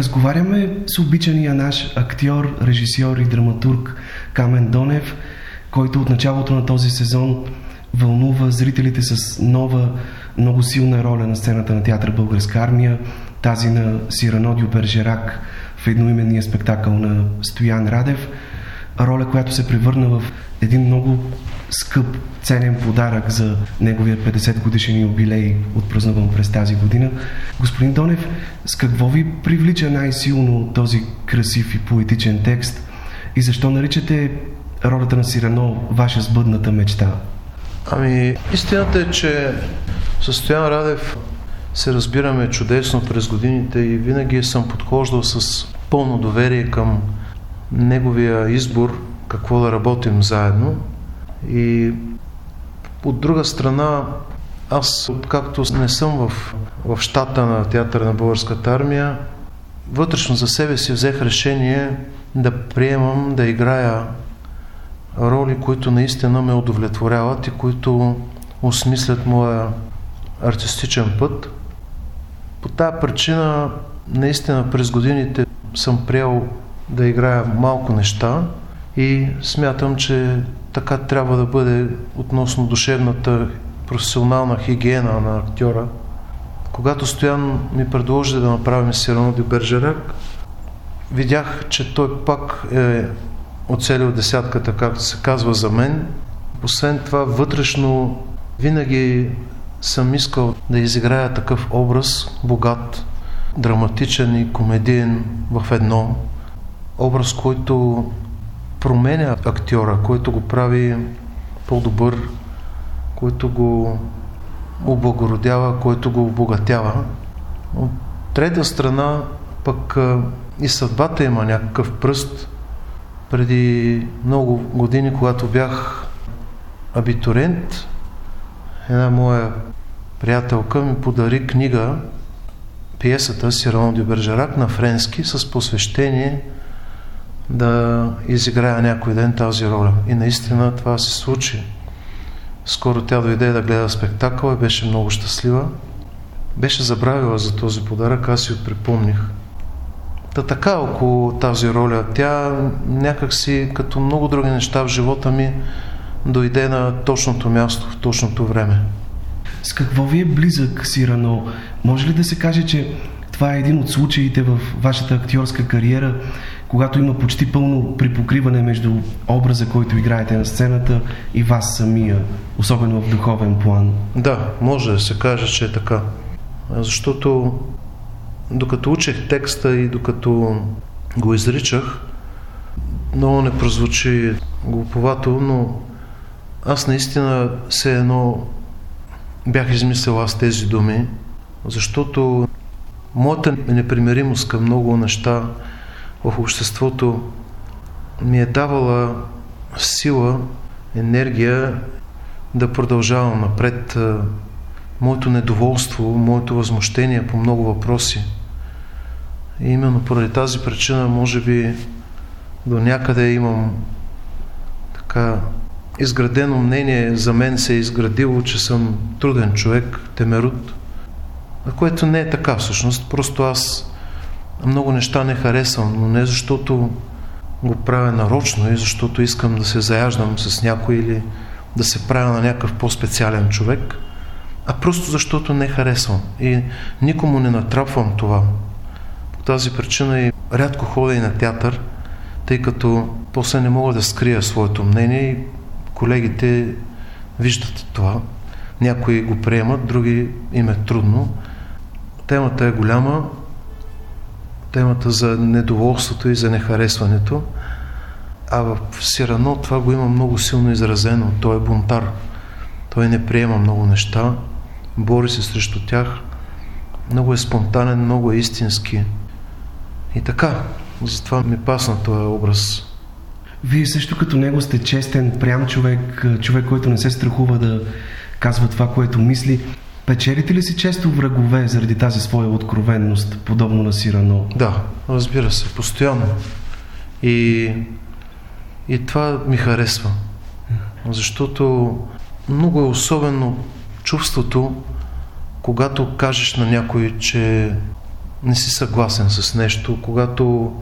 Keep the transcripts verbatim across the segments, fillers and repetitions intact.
разговаряме с обичания наш актьор, режисьор и драматург Камен Донев, който от началото на този сезон вълнува зрителите с нова, много силна роля на сцената на Театър Българска армия, тази на Сирано де Бережак в едноименния спектакъл на Стоян Радев. Роля, която се превърна в един много скъп, ценен подарък за неговия петдесет годишен юбилей, отпразнуван през тази година. Господин Донев, с какво ви привлича най-силно този красив и поетичен текст и защо наричате ролята на Сирано ваша сбъдната мечта? Ами, истината е, че със Стоян Радев се разбираме чудесно през годините и винаги съм подхождал с пълно доверие към неговия избор какво да работим заедно. И от друга страна, аз, както не съм в, в щата на Театъра на Българската армия, вътрешно за себе си взех решение да приемам да играя роли, които наистина ме удовлетворяват и които осмислят моя артистичен път. По тая причина, наистина през годините съм приел да играя малко неща и смятам, че така трябва да бъде относно душевната професионална хигиена на актьора. Когато Стоян ми предложи да направим Сирано де Бережак, видях, че той пак е оцелил десятката, както се казва за мен. Освен това, вътрешно винаги съм искал да изиграя такъв образ, богат, драматичен и комедиен в едно. Образ, който променя актьора, който го прави по-добър, който го облагородява, който го обогатява. От трета страна, пък и съдбата има някакъв пръст. Преди много години, когато бях абитуриент, една моя приятелка ми подари книга, пиесата Сирано де Бережак на френски, с посвещение да изиграя някой ден тази роля. И наистина това се случи. Скоро тя дойде да гледа спектакъл и беше много щастлива. Беше забравила за този подарък, аз си го припомних. Та така около тази роля. Тя някакси, като много други неща в живота ми, дойде на точното място, в точното време. С какво ви е близък Сирано? Може ли да се каже, че това е един от случаите в вашата актьорска кариера, когато има почти пълно припокриване между образа, който играете на сцената, и вас самия, особено в духовен план? Да, може да се каже, че е така. Защото докато учех текста и докато го изричах, много не прозвучи глуповато, но аз наистина все едно бях измислил аз тези думи, защото моята непримиримост към много неща в обществото ми е давала сила, енергия да продължавам напред. Моето недоволство, моето възмущение по много въпроси. И именно поради тази причина, може би, до някъде имам така изградено мнение, за мен се е изградило, че съм труден човек, темерут, което не е така всъщност. Просто аз много неща не харесвам, но не защото го правя нарочно и защото искам да се заяждам с някой или да се правя на някакъв по-специален човек, а просто защото не харесвам и никому не натрапвам това. По тази причина и рядко ходя и на театър, тъй като после не мога да скрия своето мнение и колегите виждат това. Някои го приемат, други им е трудно. Темата е голяма, темата за недоволството и за нехаресването, а в Сирано това го има много силно изразено. Той е бунтар. Той не приема много неща, бори се срещу тях, много е спонтанен, много е истински. И така, затова ми пасна този образ. Вие също като него сте честен, прям човек, човек, който не се страхува да казва това, което мисли. Печелите ли си често врагове заради тази своя откровенност, подобно на Сирано? Да, разбира се, постоянно. И, и това ми харесва, защото много е особено чувството, когато кажеш на някой, че не си съгласен с нещо, когато,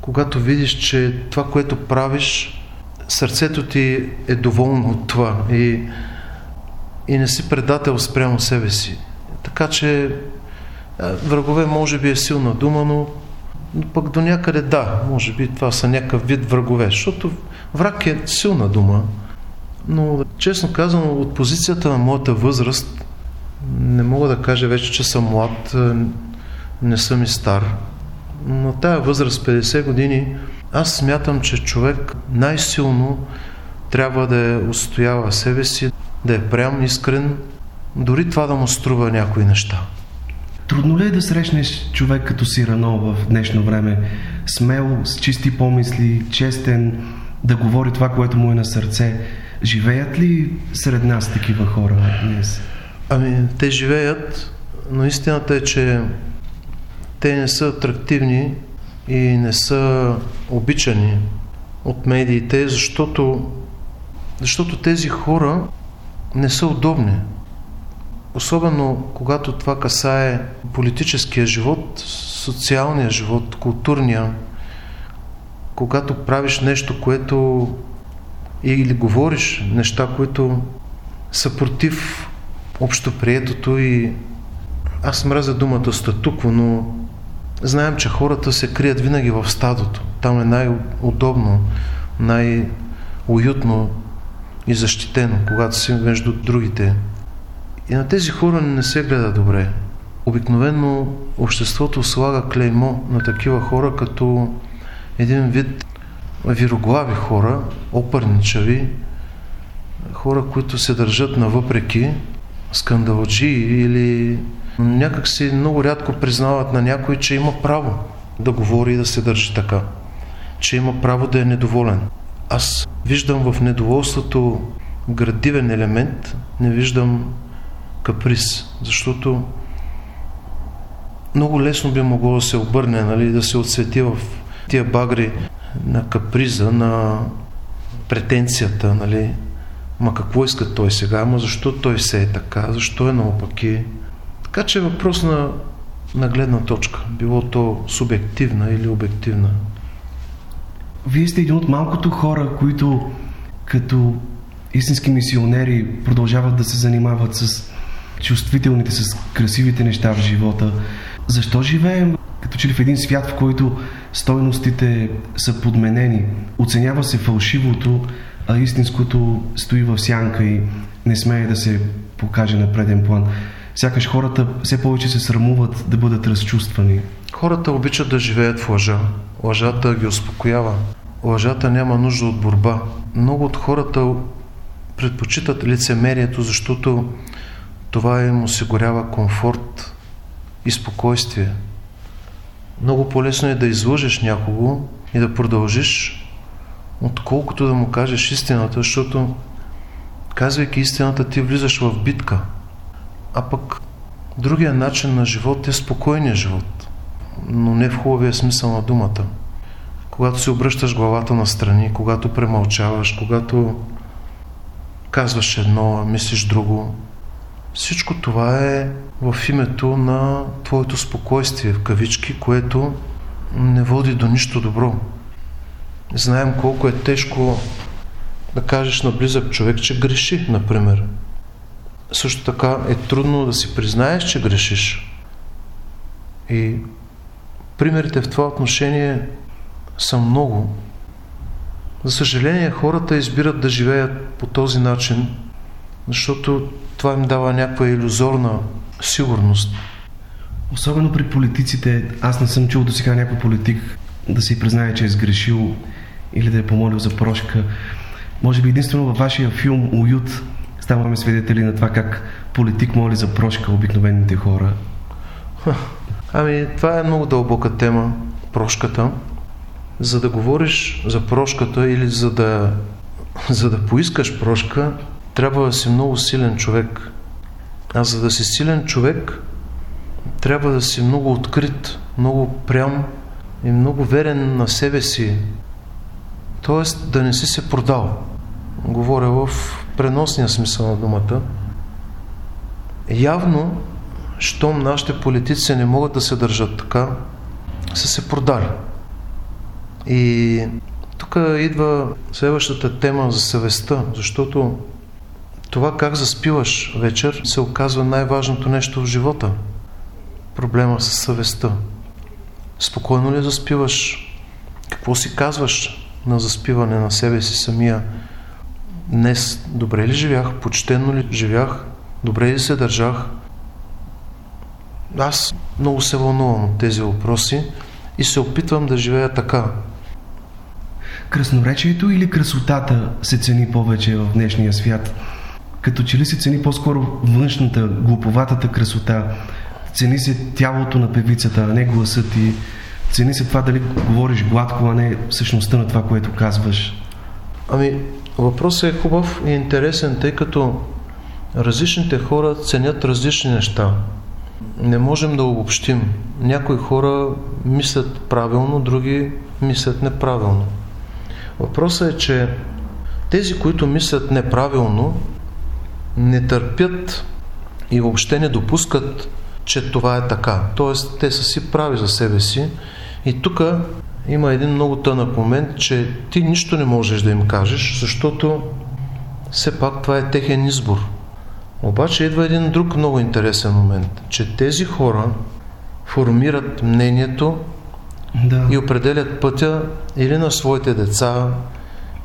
когато видиш, че това, което правиш, сърцето ти е доволно от това и, и не си предател спрямо себе си. Така че врагове може би е силна дума, но пък до някъде да, може би това са някакъв вид врагове, защото враг е силна дума, но честно казано от позицията на моята възраст не мога да кажа вече, че съм млад, не съм и стар. На тая възраст, петдесет години, аз смятам, че човек най-силно трябва да е отстоява себе си, да е прям, искрен, дори това да му струва някои неща. Трудно ли е да срещнеш човек като Сирано в днешно време? Смел, с чисти помисли, честен, да говори това, което му е на сърце. Живеят ли сред нас такива хора днес? Ами, те живеят, но истината е, че те не са атрактивни и не са обичани от медиите, защото, защото тези хора не са удобни. Особено когато това касае политическия живот, социалния живот, културния, когато правиш нещо, което или говориш неща, които са против общоприетото, и аз мразя думата статукво, но знаем, че хората се крият винаги в стадото. Там е най-удобно, най-уютно и защитено, когато си между другите. И на тези хора не се гледа добре. Обикновено обществото слага клеймо на такива хора като един вид вироглави хора, опърничави, хора, които се държат навъпреки, скандалджии или някакси много рядко признават на някой, че има право да говори и да се държи така, че има право да е недоволен. Аз виждам в недоволството градивен елемент, не виждам каприз, защото много лесно би могло да се обърне, нали, да се отсвети в тия багри на каприза, на претенцията, нали. Ма какво иска той сега, ама защо той се е така, защо е наопаки. Така че е въпрос на, на гледна точка, било то субективна или обективна. Вие сте един от малкото хора, които като истински мисионери продължават да се занимават с чувствителните, с красивите неща в живота. Защо живеем като че ли в един свят, в който стойностите са подменени? Оценява се фалшивото, а истинското стои в сянка и не смее да се покаже на преден план. Сякаш хората все повече се срамуват да бъдат разчувствани. Хората обичат да живеят в лъжа. Лъжата ги успокоява. Лъжата няма нужда от борба. Много от хората предпочитат лицемерието, защото това им осигурява комфорт и спокойствие. Много по-лесно е да излъжеш някого и да продължиш, отколкото да му кажеш истината, защото казвайки истината, ти влизаш в битка. А пък другия начин на живот е спокойният живот, но не в хубавия смисъл на думата. Когато си обръщаш главата настрани, когато премълчаваш, когато казваш едно, мислиш друго, всичко това е в името на твоето спокойствие, в кавички, което не води до нищо добро. Знаем колко е тежко да кажеш на близък човек, че греши, например. Също така е трудно да си признаеш, че грешиш. И примерите в това отношение са много. За съжаление, хората избират да живеят по този начин, защото това им дава някаква илюзорна сигурност. Особено при политиците. Аз не съм чул до сега някой политик да си признае, че е сгрешил или да е помолил за прошка. Може би единствено във вашия филм "Уют" ставаме свидетели на това как политик моли за прошка обикновените хора. Ами, това е много дълбока тема, прошката. За да говориш за прошката или за да, за да поискаш прошка, трябва да си много силен човек. А за да си силен човек, трябва да си много открит, много прям и много верен на себе си. Тоест да не си се продал. Говоря в преносния смисъл на думата. Явно щом нашите политици не могат да се държат така, са се продали. И тук идва следващата тема за съвестта, защото това как заспиваш вечер се оказва най-важното нещо в живота. Проблема със съвестта. Спокойно ли заспиваш? Какво си казваш на заспиване на себе си самия? Днес добре ли живях? Почтенно ли живях? Добре ли се държах? Аз много се вълнувам от тези въпроси и се опитвам да живея така. Красноречието или красотата се цени повече в днешния свят? Като че ли се цени по-скоро външната, глуповатата красота? Цени се тялото на певицата, а не гласът и цени се това дали говориш гладко, а не същността на това, което казваш. Ами, въпросът е хубав и интересен, тъй като различните хора ценят различни неща. Не можем да обобщим. Някои хора мислят правилно, други мислят неправилно. Въпросът е, че тези, които мислят неправилно, не търпят и въобще не допускат, че това е така. Тоест, те са си прави за себе си. И тук има един много тънък момент, че ти нищо не можеш да им кажеш, защото все пак това е техен избор. Обаче идва един друг много интересен момент, че тези хора формират мнението да. И определят пътя или на своите деца,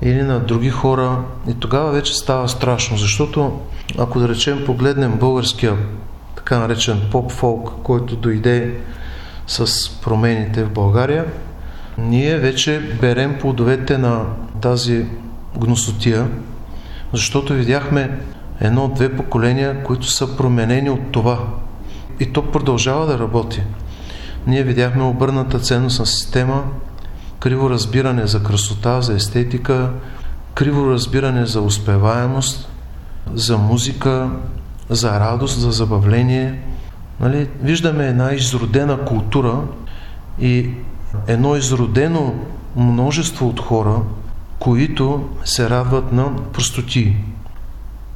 или на други хора. И тогава вече става страшно, защото ако да речем погледнем българския така наречен поп-фолк, който дойде с промените в България, ние вече берем плодовете на тази гнусотия, защото видяхме едно-две поколения, които са променени от това. И то продължава да работи. Ние видяхме обърната ценностна система, криво разбиране за красота, за естетика, криво разбиране за успеваемост, за музика, за радост, за забавление. Нали? Виждаме една изродена култура и едно изродено множество от хора, които се радват на простотии.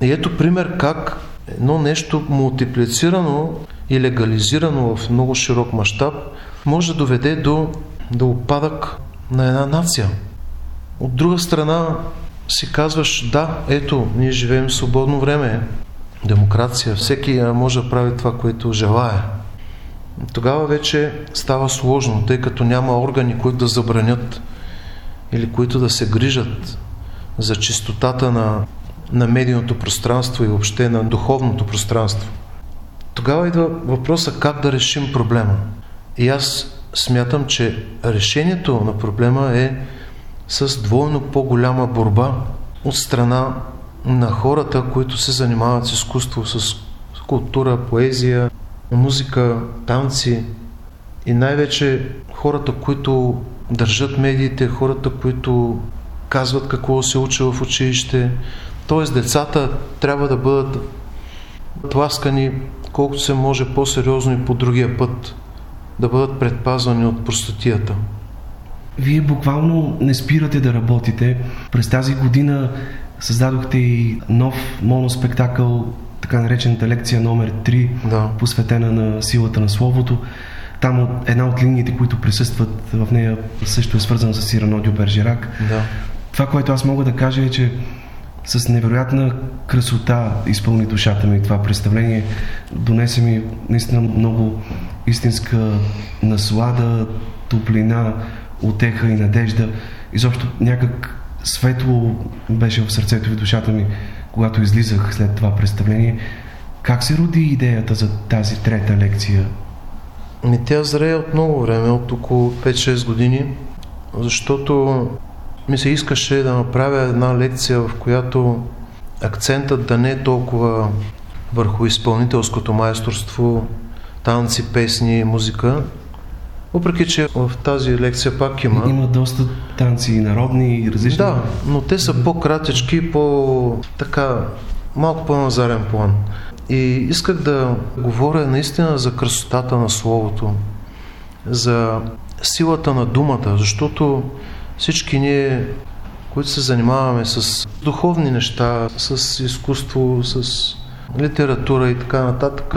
И ето пример как едно нещо мултиплицирано и легализирано в много широк мащаб може да доведе до, до упадък на една нация. От друга страна си казваш, да, ето, ние живеем в свободно време, демокрация, всеки може да прави това, което желае. Тогава вече става сложно, тъй като няма органи, които да забранят или които да се грижат за чистотата на на медийното пространство и въобще на духовното пространство. Тогава идва въпроса как да решим проблема. И аз смятам, че решението на проблема е с двойно по-голяма борба от страна на хората, които се занимават с изкуство, с култура, поезия, музика, танци и най-вече хората, които държат медиите, хората, които казват какво се учи в училище. Т.е. децата трябва да бъдат тласкани колкото се може по-сериозно и по другия път, да бъдат предпазвани от простотията. Вие буквално не спирате да работите. През тази година създадохте и нов моноспектакъл, така наречената лекция номер три, да. Посветена на силата на словото. Там една от линиите, които присъстват в нея, също е свързана с Сирано де Бережак. Да. Това, което аз мога да кажа е, че с невероятна красота изпълни душата ми това представление. Донесе ми наистина много истинска наслада, топлина, утеха и надежда. Изобщо някак светло беше в сърцето и душата ми, когато излизах след това представление. Как се роди идеята за тази трета лекция? Ми тя зрее от много време, от около пет-шест години, защото ми се искаше да направя една лекция, в която акцентът да не е толкова върху изпълнителското майсторство, танци, песни, музика. Въпреки, че в тази лекция пак има... Има доста танци и народни, и различни... Да, но те са по-кратички, по... така... малко по-назарен план. И исках да говоря наистина за красотата на словото, за силата на думата, защото всички ние, които се занимаваме с духовни неща, с изкуство, с литература и така нататък,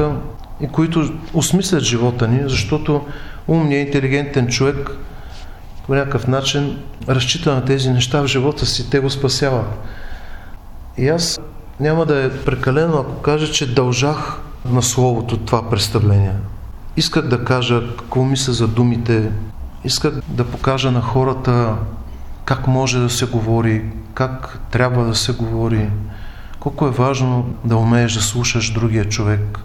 и които осмислят живота ни, защото умният, интелигентен човек по някакъв начин разчита на тези неща в живота си, те го спасяват. И аз няма да е прекалено, ако кажа, че дължах на словото това представление. Исках да кажа какво мисля за думите, исках да покажа на хората как може да се говори, как трябва да се говори, колко е важно да умееш да слушаш другия човек,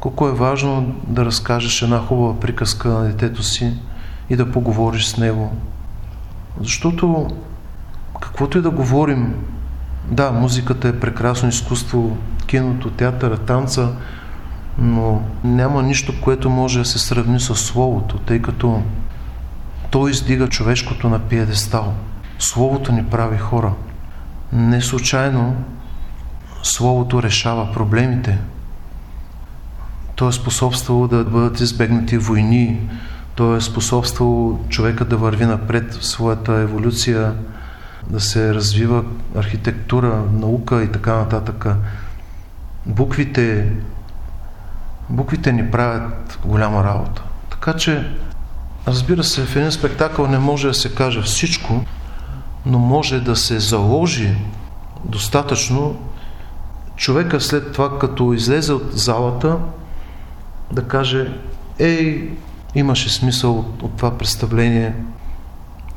колко е важно да разкажеш една хубава приказка на детето си и да поговориш с него. Защото каквото и да говорим, да, музиката е прекрасно изкуство, киното, театъра, танца, но няма нищо, което може да се сравни с словото, тъй като то издига човешкото на пиедестал. Словото ни прави хора. Не случайно словото решава проблемите. То е способствало да бъдат избегнати войни, то е способствало човека да върви напред в своята еволюция, да се развива архитектура, наука и така нататък. Буквите, буквите ни правят голяма работа. Така че, разбира се, в един спектакъл не може да се каже всичко, но може да се заложи достатъчно човека след това, като излезе от залата, да каже: ей, имаше смисъл от, от това представление.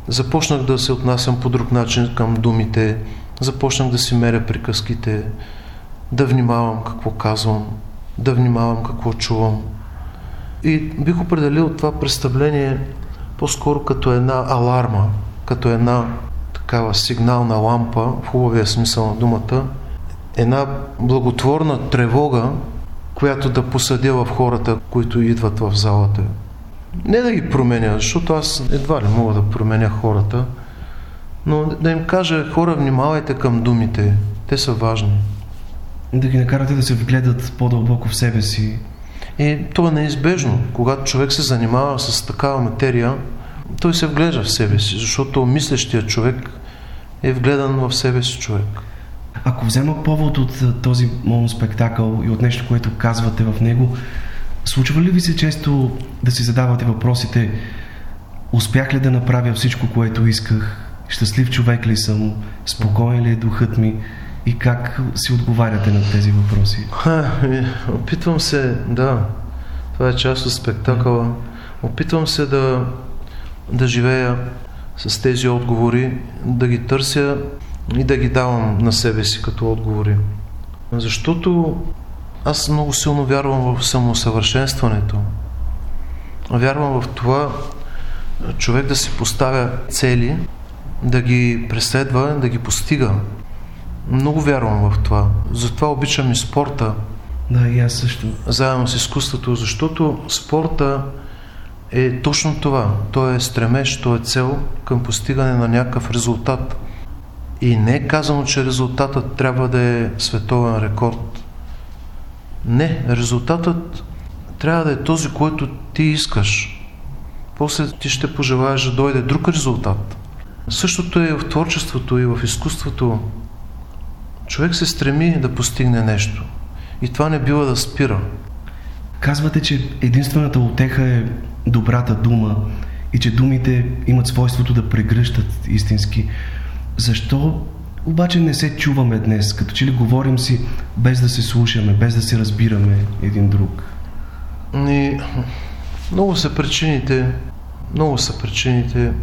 Започнах да се отнасям по друг начин към думите, започнах да си меря приказките, да внимавам какво казвам, да внимавам какво чувам. И бих определил това представление по-скоро като една аларма, като една такава сигнална лампа, в хубавия смисъл на думата, една благотворна тревога, която да посъдя в хората, които идват в залата. Не да ги променя, защото аз едва ли мога да променя хората, но да им кажа: хора, внимавайте към думите, те са важни. Да ги накарате да се вгледат по-дълбоко в себе си. И то е неизбежно. Когато човек се занимава с такава материя, той се вглежда в себе си, защото мислещия човек е вгледан в себе си човек. Ако взема повод от този моноспектакъл и от нещо, което казвате в него, случва ли ви се често да си задавате въпросите: успях ли да направя всичко, което исках, щастлив човек ли съм, спокоен ли е духът ми, и как си отговаряте на тези въпроси? Ха, опитвам се, да, това е част от спектакъла, опитвам се да, да живея с тези отговори, да ги търся и да ги давам на себе си като отговори. Защото аз много силно вярвам в самосъвършенстването. Вярвам в това човек да си поставя цели, да ги преследва, да ги постига. Много вярвам в това. Затова обичам и спорта. Да, и аз също. Заедно с изкуството, защото спорта е точно това. Той е стремеж, той е цел към постигане на някакъв резултат. И не е казано, че резултатът трябва да е световен рекорд. Не, резултатът трябва да е този, който ти искаш. После ти ще пожелаеш да дойде друг резултат. Същото е в творчеството и в изкуството. Човек се стреми да постигне нещо. И това не бива да спира. Казвате, че единствената утеха е добрата дума и че думите имат свойството да прегръщат истински. Защо обаче не се чуваме днес? Като че ли говорим си без да се слушаме, без да се разбираме един друг? И много са причините. Много са причините.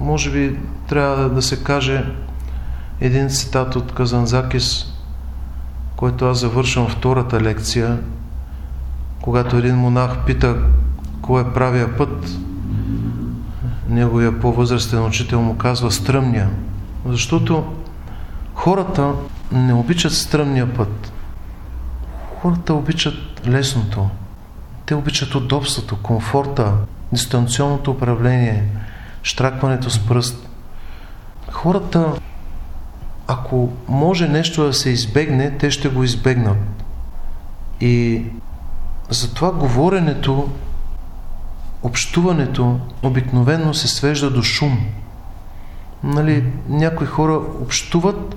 Може би трябва да се каже един цитат от Казанзакис, който аз завършвам втората лекция, когато един монах пита кой е правия път, неговия по-възрастен учител му казва стръмния, защото хората не обичат стръмния път. Хората обичат лесното. Те обичат удобството, комфорта, дистанционното управление, щракването с пръст. Хората, ако може нещо да се избегне, те ще го избегнат. И затова говоренето, общуването обикновено се свежда до шум. Нали, някои хора общуват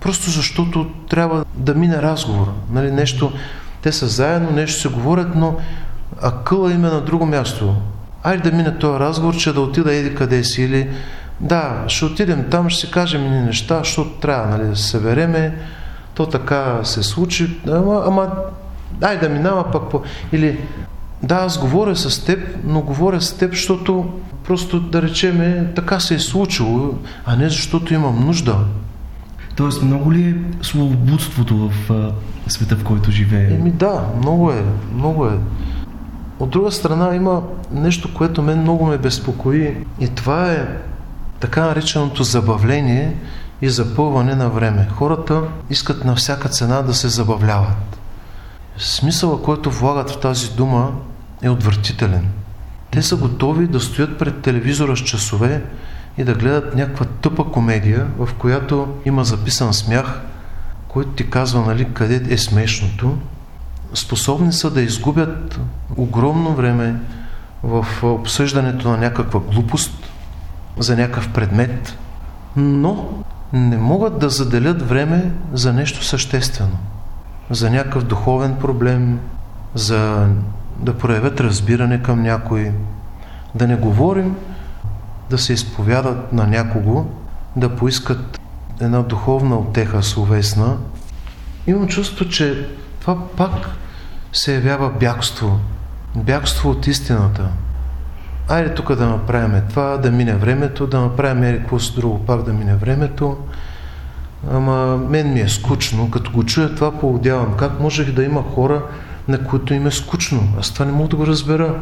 просто защото трябва да мине разговор. Нали, нещо, Те са заедно, нещо се говорят, но акъла им е на друго място. Айде да мине този разговор, че да отида еди къде си, или да, ще отидем там, ще си кажем ни неща, защото трябва, нали, да се събереме, то така се случи, ама, ама айде да минава пак по... Или да, аз говоря с теб, но говоря с теб, защото просто, да речеме, така се е случило, а не защото имам нужда. Тоест, много ли е словоблудството в а, света, в който живее? Еми да, много е, много е. От друга страна има нещо, което мен много ме безпокои, и това е така нареченото забавление и запълване на време. Хората искат на всяка цена да се забавляват. Смисълът, който влагат в тази дума, е отвратителен. Те са готови да стоят пред телевизора с часове и да гледат някаква тъпа комедия, в която има записан смях, който ти казва, нали, къде е смешното. Способни са да изгубят огромно време в обсъждането на някаква глупост за някакъв предмет, но не могат да заделят време за нещо съществено, за някакъв духовен проблем, за да проявят разбиране към някой. Да не говорим да се изповядат на някого, да поискат една духовна утеха словесна. Имам чувство, че това пак се явява бягство. Бягство от истината. Айде тук да направим това, да мине времето, да направим елекво с друго, пак да мине времето. Ама мен ми е скучно. Като го чуя това, поудявам. Как можех да има хора, на които им е скучно? Аз това не мога да го разбера.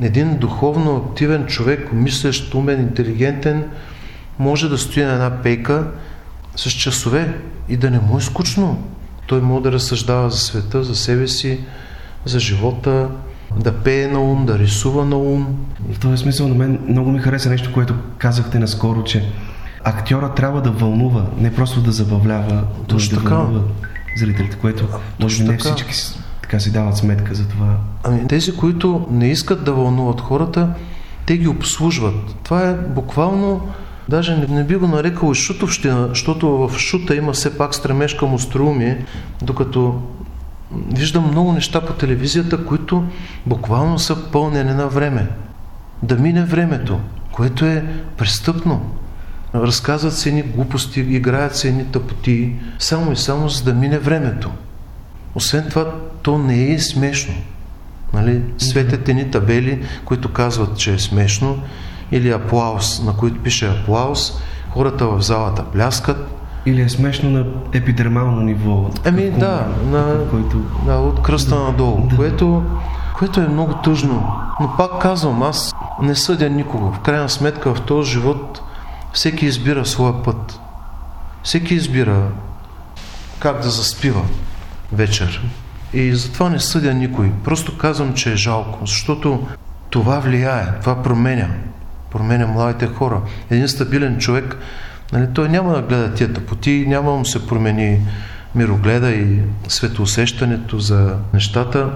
Един духовно активен човек, мислещ, умен, интелигентен, може да стои на една пейка с часове и да не му е скучно. Той може да разсъждава за света, за себе си, за живота, да пее на ум, да рисува на ум. В този смисъл на мен много ми хареса нещо, което казахте наскоро, че актьора трябва да вълнува, не просто да забавлява, точно да така вълнува зрителите, което може би не всички така си дават сметка за това. Ами тези, които не искат да вълнуват хората, те ги обслужват. Това е буквално, даже не, не би го нарекал и шутовщина, защото в шута има все пак стремеж към остроумие, докато виждам много неща по телевизията, които буквално са пълнене на време. Да мине времето, което е престъпно. Разказват се едни глупости, играят се едни тъпоти, само и само за да мине времето. Освен това, то не е смешно. Нали? Светят едни табели, които казват, че е смешно, или аплауз, на който пише аплауз, хората в залата пляскат. Или е смешно на епидермално ниво. Ами да, на, който... да, от кръста да, надолу, да. Което, което е много тъжно. Но пак казвам, аз не съдя никого. В крайна сметка в този живот всеки избира своя път. Всеки избира как да заспива вечер. И затова не съдя никой. Просто казвам, че е жалко, защото това влияе, това променя. Променя младите хора. Един стабилен човек, нали, той няма да гледа тия тъпоти, няма да му се промени мирогледа и светоусещането за нещата.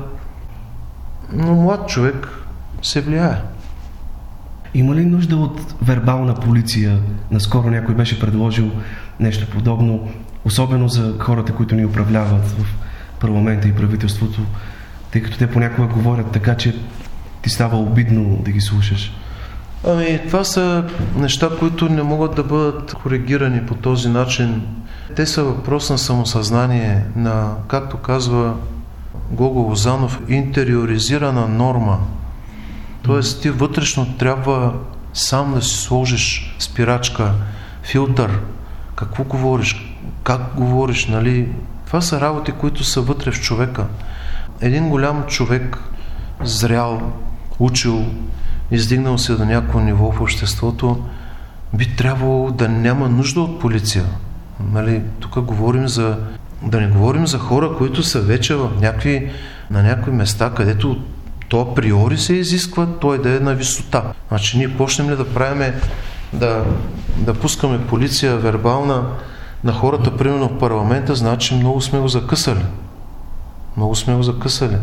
Но млад човек се влияе. Има ли нужда от вербална полиция? Наскоро някой беше предложил нещо подобно, особено за хората, които ни управляват в парламента и правителството, тъй като те понякога говорят така, че ти става обидно да ги слушаш. Ами, това са неща, които не могат да бъдат коригирани по този начин. Те са въпрос на самосъзнание, на, както казва Гого Лозанов, интериоризирана норма. Тоест, ти вътрешно трябва сам да си сложиш спирачка, филтър, какво говориш, как говориш, нали? Това са работи, които са вътре в човека. Един голям човек, зрял, учил, издигнал се до някакво ниво в обществото, би трябвало да няма нужда от полиция. Нали, тук говорим за... Да не говорим за хора, които са вече в някакви, на някои места, където то априори се изисква той да е на висота. Значи ние почнем ли да правиме, да, да пускаме полиция вербална на хората, примерно в парламента, значи много сме го закъсали. Много сме го закъсали.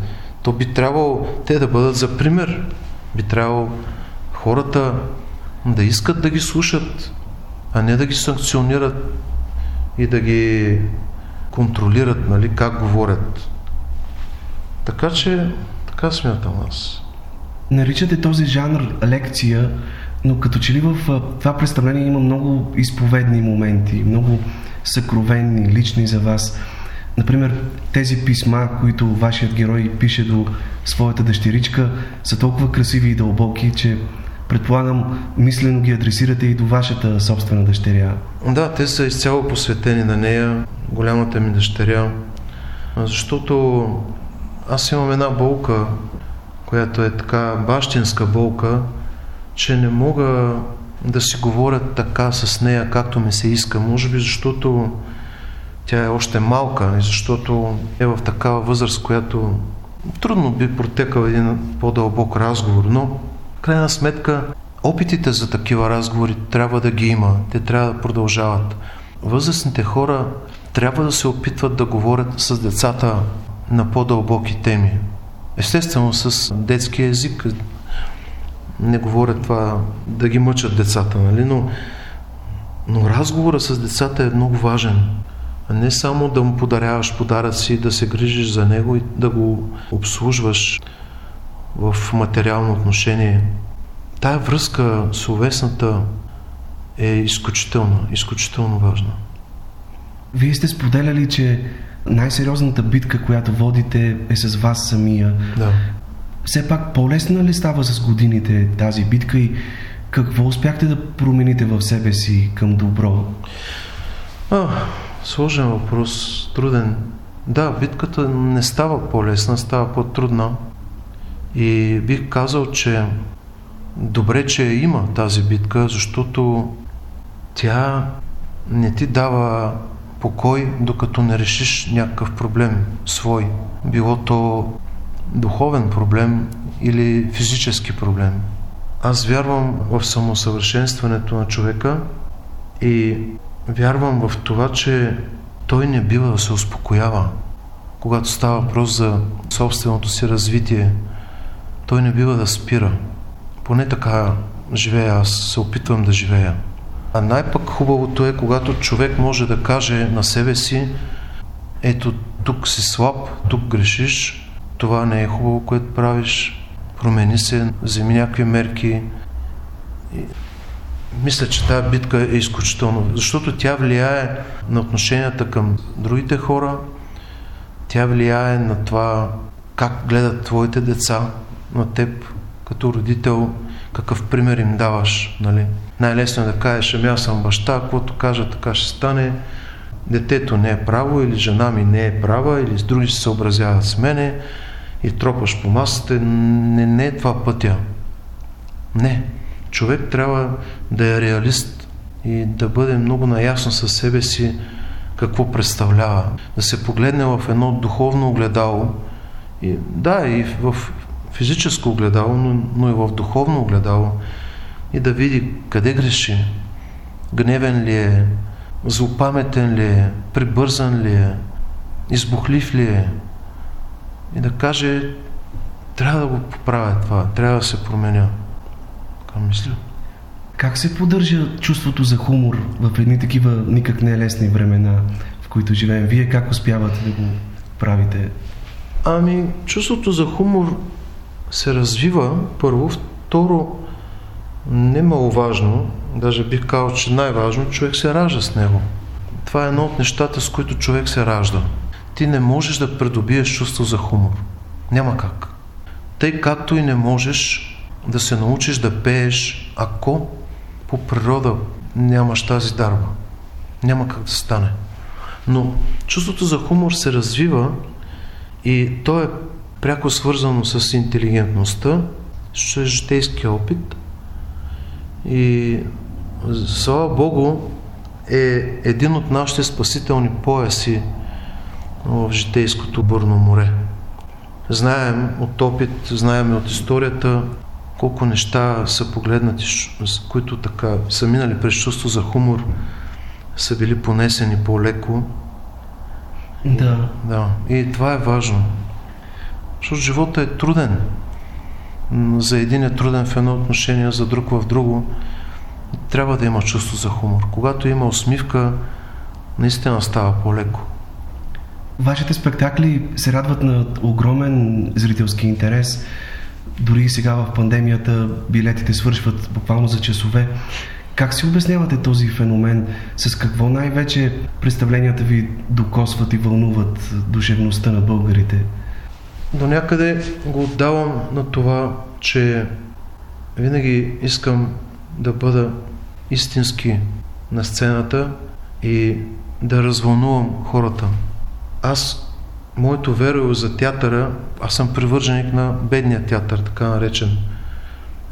То би трябвало те да бъдат за пример. Би трябвало хората да искат да ги слушат, а не да ги санкционират и да ги контролират, нали, как говорят. Така че, така смятам аз. Наричате този жанр лекция, но като че ли в това представление има много изповедни моменти, много съкровенни, лични за вас. Например, тези писма, които вашият герой пише до своята дъщеричка, са толкова красиви и дълбоки, че предполагам, мислено ги адресирате и до вашата собствена дъщеря. Да, те са изцяло посветени на нея, голямата ми дъщеря, защото аз имам една болка, която е така бащинска болка, че не мога да си говоря така с нея, както ми се иска. Може би защото тя е още малка и защото е в такава възраст, която трудно би протекал един по-дълбок разговор, но в крайна сметка опитите за такива разговори трябва да ги има, те трябва да продължават. Възрастните хора трябва да се опитват да говорят с децата на по-дълбоки теми. Естествено с детски език, не говоря това да ги мъчат децата, нали? но, но разговорът с децата е много важен. Не само да му подаряваш подаръци, да се грижиш за него и да го обслужваш в материално отношение. Тая връзка, словесната, е изключително, изключително важна. Вие сте споделяли, че най-сериозната битка, която водите, е с вас самия. Да. Все пак по-лесна ли става с годините тази битка и какво успяхте да промените в себе си към добро? А, сложен въпрос, труден. Да, битката не става по-лесна, става по-трудна. И бих казал, че добре, че има тази битка, защото тя не ти дава покой, докато не решиш някакъв проблем свой. Било то духовен проблем или физически проблем. Аз вярвам в самосъвършенстването на човека и вярвам в това, че той не бива да се успокоява. Когато става въпрос за собственото си развитие, той не бива да спира. Поне така живея, аз се опитвам да живея. А най-пък хубавото е, когато човек може да каже на себе си: ето, тук си слаб, тук грешиш, това не е хубаво, което правиш, промени се, вземи някакви мерки. И мисля, че тази битка е изключително, защото тя влияе на отношенията към другите хора, тя влияе на това как гледат твоите деца на теб като родител, какъв пример им даваш, нали? Най-лесно е да кажеш: ами аз съм баща, каквото кажа, така ще стане, детето не е право или жена ми не е права или с други се съобразяват с мене и тропаш по масата. Не, не е това пътя. Не. Човек трябва да е реалист и да бъде много наясно със себе си какво представлява. Да се погледне в едно духовно огледало. И, да, и в физическо огледало, но, но и в духовно огледало. И да види къде греши. Гневен ли е? Злопаметен ли е? Прибързан ли е? Избухлив ли е? И да каже: трябва да го поправя това, трябва да се променя. Така мисля. Как се поддържа чувството за хумор в едни такива никак не лесни времена, в които живеем? Вие как успявате да го правите? Ами, чувството за хумор се развива, първо. Второ, немаловажно, даже бих казал, че най-важно, човек се ражда с него. Това е едно от нещата, с които човек се ражда. Ти не можеш да придобиеш чувство за хумор. Няма как. Тъй както и не можеш да се научиш да пееш, ако по природа нямаш тази дарба. Няма как да стане. Но чувството за хумор се развива и то е пряко свързано с интелигентността, с житейския опит. И слава Богу е един от нашите спасителни пояси в житейското бурно море. Знаем от опит, знаем от историята колко неща са погледнати, които така са минали през чувство за хумор, са били понесени по-леко. Да. Да. И това е важно. Защото живота е труден. За един е труден в едно отношение, за друг в друго. Трябва да има чувство за хумор. Когато има усмивка, наистина става по-леко. Вашите спектакли се радват на огромен зрителски интерес. Дори и сега в пандемията билетите свършват буквално за часове. Как си обяснявате този феномен? С какво най-вече представленията ви докосват и вълнуват душевността на българите? До някъде го отдавам на това, че винаги искам да бъда истински на сцената и да развълнувам хората. Аз, моето верую за театъра, аз съм привърженик на бедния театър, така наречен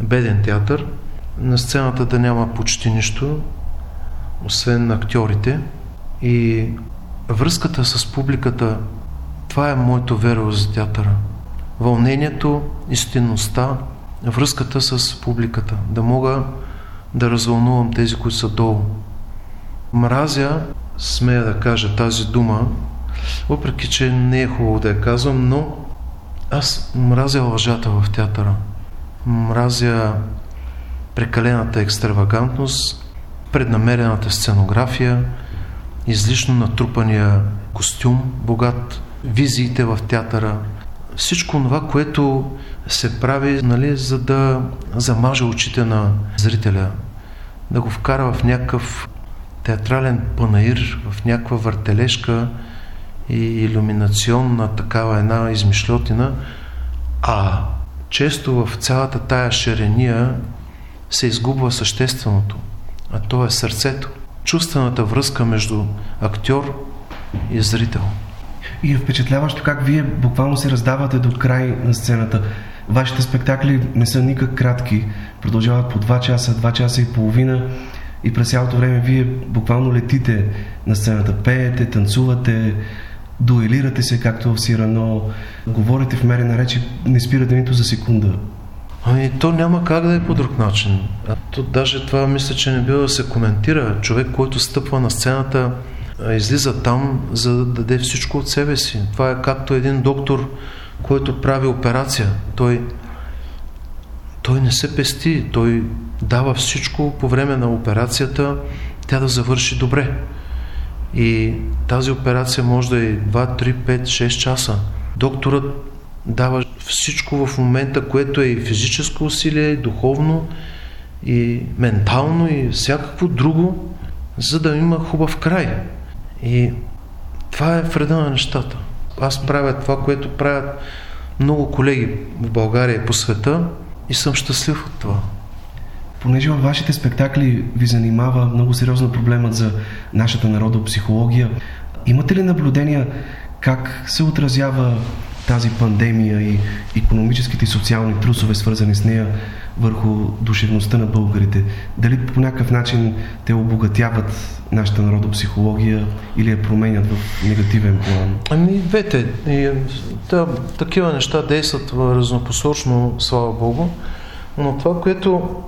беден театър. На сцената да няма почти нищо, освен актьорите. И връзката с публиката, това е моето верую за театъра. Вълнението, истинността, връзката с публиката. Да мога да развълнувам тези, които са долу. Мразя, смея да кажа тази дума, въпреки че не е хубаво да я казвам, но аз мразя лъжата в театъра. Мразя прекалената екстравагантност, преднамерената сценография, излишно натрупания костюм, богат, визиите в театъра. Всичко това, което се прави, нали, за да замаже очите на зрителя, да го вкара в някакъв театрален панаир, в някаква въртележка и илюминационна такава една измишлетина, а често в цялата тая ширения се изгубва същественото, а то е сърцето, чувствената връзка между актьор и зрител. И е впечатляващо как вие буквално се раздавате до край на сцената. Вашите спектакли не са никак кратки, продължават по два часа, два часа и половина и през цялото време вие буквално летите на сцената, пеете, танцувате, дуелирате се, както в Сирано, говорите в мерена реч, не спирате нито за секунда. Ами то няма как да е по друг начин. А то даже това мисля, че не бива да се коментира. Човек, който стъпва на сцената, излиза там, за да даде всичко от себе си. Това е както един доктор, който прави операция. Той, той не се пести, той дава всичко по време на операцията, тя да завърши добре. И тази операция може да е два, три, пет, шест часа. Докторът дава всичко в момента, което е и физическо усилие, и духовно, и ментално, и всякакво друго, за да има хубав край. И това е вреда на нещата. Аз правя това, което правят много колеги в България и по света и съм щастлив от това. Понеже във вашите спектакли ви занимава много сериозно проблемът за нашата народопсихология, имате ли наблюдения как се отразява тази пандемия и икономическите и социални трусове, свързани с нея, върху душевността на българите? Дали по някакъв начин те обогатяват нашата народопсихология или я променят в негативен план? Ами двете. Да, такива неща действат разнопосочно, слава Богу. Но това, което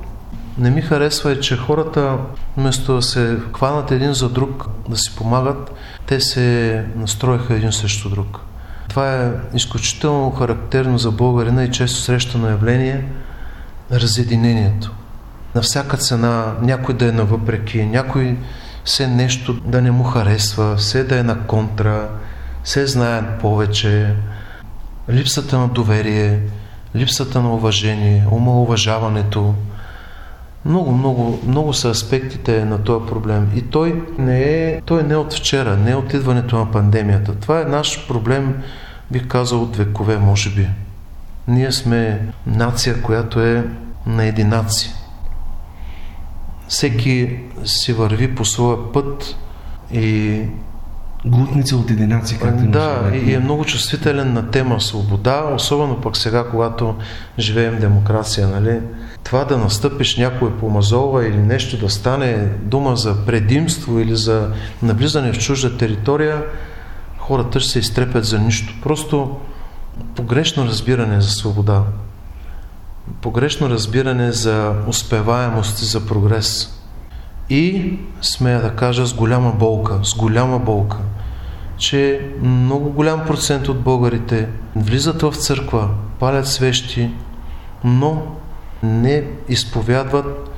не ми харесва е, че хората, вместо да се хванат един за друг, да си помагат, те се настроиха един срещу друг. Това е изключително характерно за българина и често срещано явление – разединението. На всяка цена някой да е навъпреки, някой все нещо да не му харесва, все да е на контра, все знаят повече. Липсата на доверие, липсата на уважение, омаловажаването. Много, много, много са аспектите на този проблем. И той не е, той не е от вчера, не е от идването на пандемията. Това е наш проблем, бих казал, от векове, може би. Ние сме нация, която е на единаци. Всеки си върви по своя път и... Глутница от единаци, както може да... Да, и е много чувствителен на тема свобода, особено пък сега, когато живеем демокрация, нали? Това да настъпиш някой по мазова или нещо да стане дума за предимство или за навлизане в чужда територия, хората ще се изтрепят за нищо. Просто погрешно разбиране за свобода, погрешно разбиране за успеваемост и за прогрес. И, смея да кажа, с голяма болка, с голяма болка, че много голям процент от българите влизат в църква, палят свещи, но не изповядват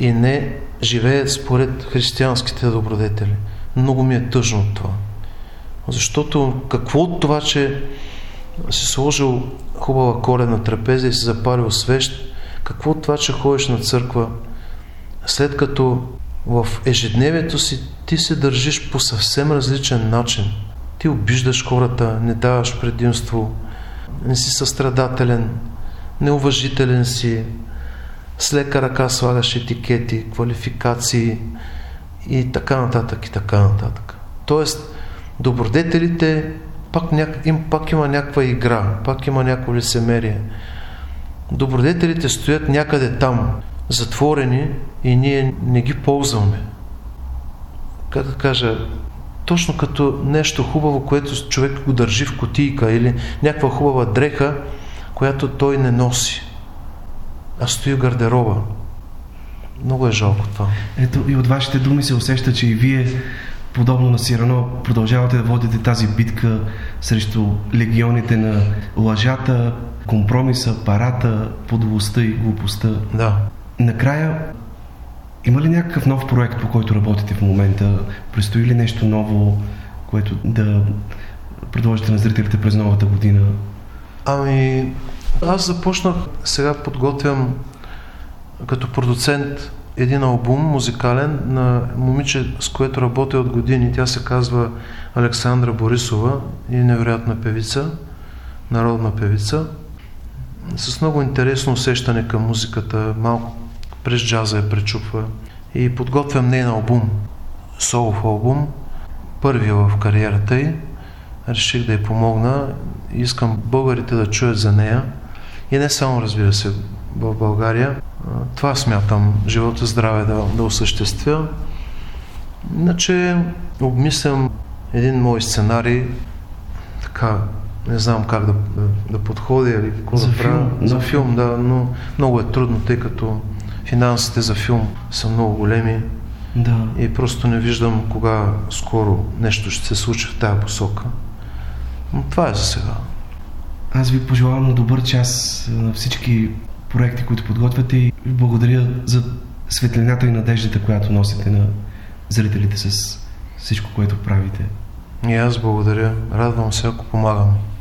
и не живеят според християнските добродетели. Много ми е тъжно от това. Защото какво от това, че си сложил хубава коледна трапеза и си запалил свещ, какво от това, че ходиш на църква, след като в ежедневието си ти се държиш по съвсем различен начин. Ти обиждаш хората, не даваш предимство, не си състрадателен, неуважителен си, с лека ръка слагаш етикети, квалификации и така нататък, и така нататък. Тоест, добродетелите, пак, няк... им, пак има някаква игра, пак има някакво лицемерие. Добродетелите стоят някъде там, затворени, и ние не ги ползваме. Как да кажа, точно като нещо хубаво, което човек го държи в кутийка, или някаква хубава дреха, която той не носи, а стои в гардероба. Много е жалко това. Ето, и от вашите думи се усеща, че и вие, подобно на Сирано, продължавате да водите тази битка срещу легионите на лъжата, компромиса, парата, подлостта и глупостта. Да. Накрая, има ли някакъв нов проект, по който работите в момента? Предстои ли нещо ново, което да предложите на зрителите през новата година? Ами, аз започнах, сега подготвям като продуцент един албум музикален на момиче, с което работя от години. Тя се казва Александра Борисова и е невероятна певица, народна певица, с много интересно усещане към музиката, малко през джаза я пречупва, и подготвям нейн албум, солов албум, първия в кариерата ѝ. Реших да ѝ помогна, искам българите да чуят за нея, и не само, разбира се, в България. Това смятам, живота и здраве да, да осъществя. Иначе обмислям един мой сценарий, така, не знам как да, да подходя или какво да правя. За филм, да, но много е трудно, тъй като финансите за филм са много големи, да. И просто не виждам кога скоро нещо ще се случи в тая посока. Но това е за сега. Аз ви пожелавам на добър час на всички проекти, които подготвяте, и благодаря за светлината и надеждата, която носите на зрителите с всичко, което правите. И аз благодаря. Радвам се, ако помагам.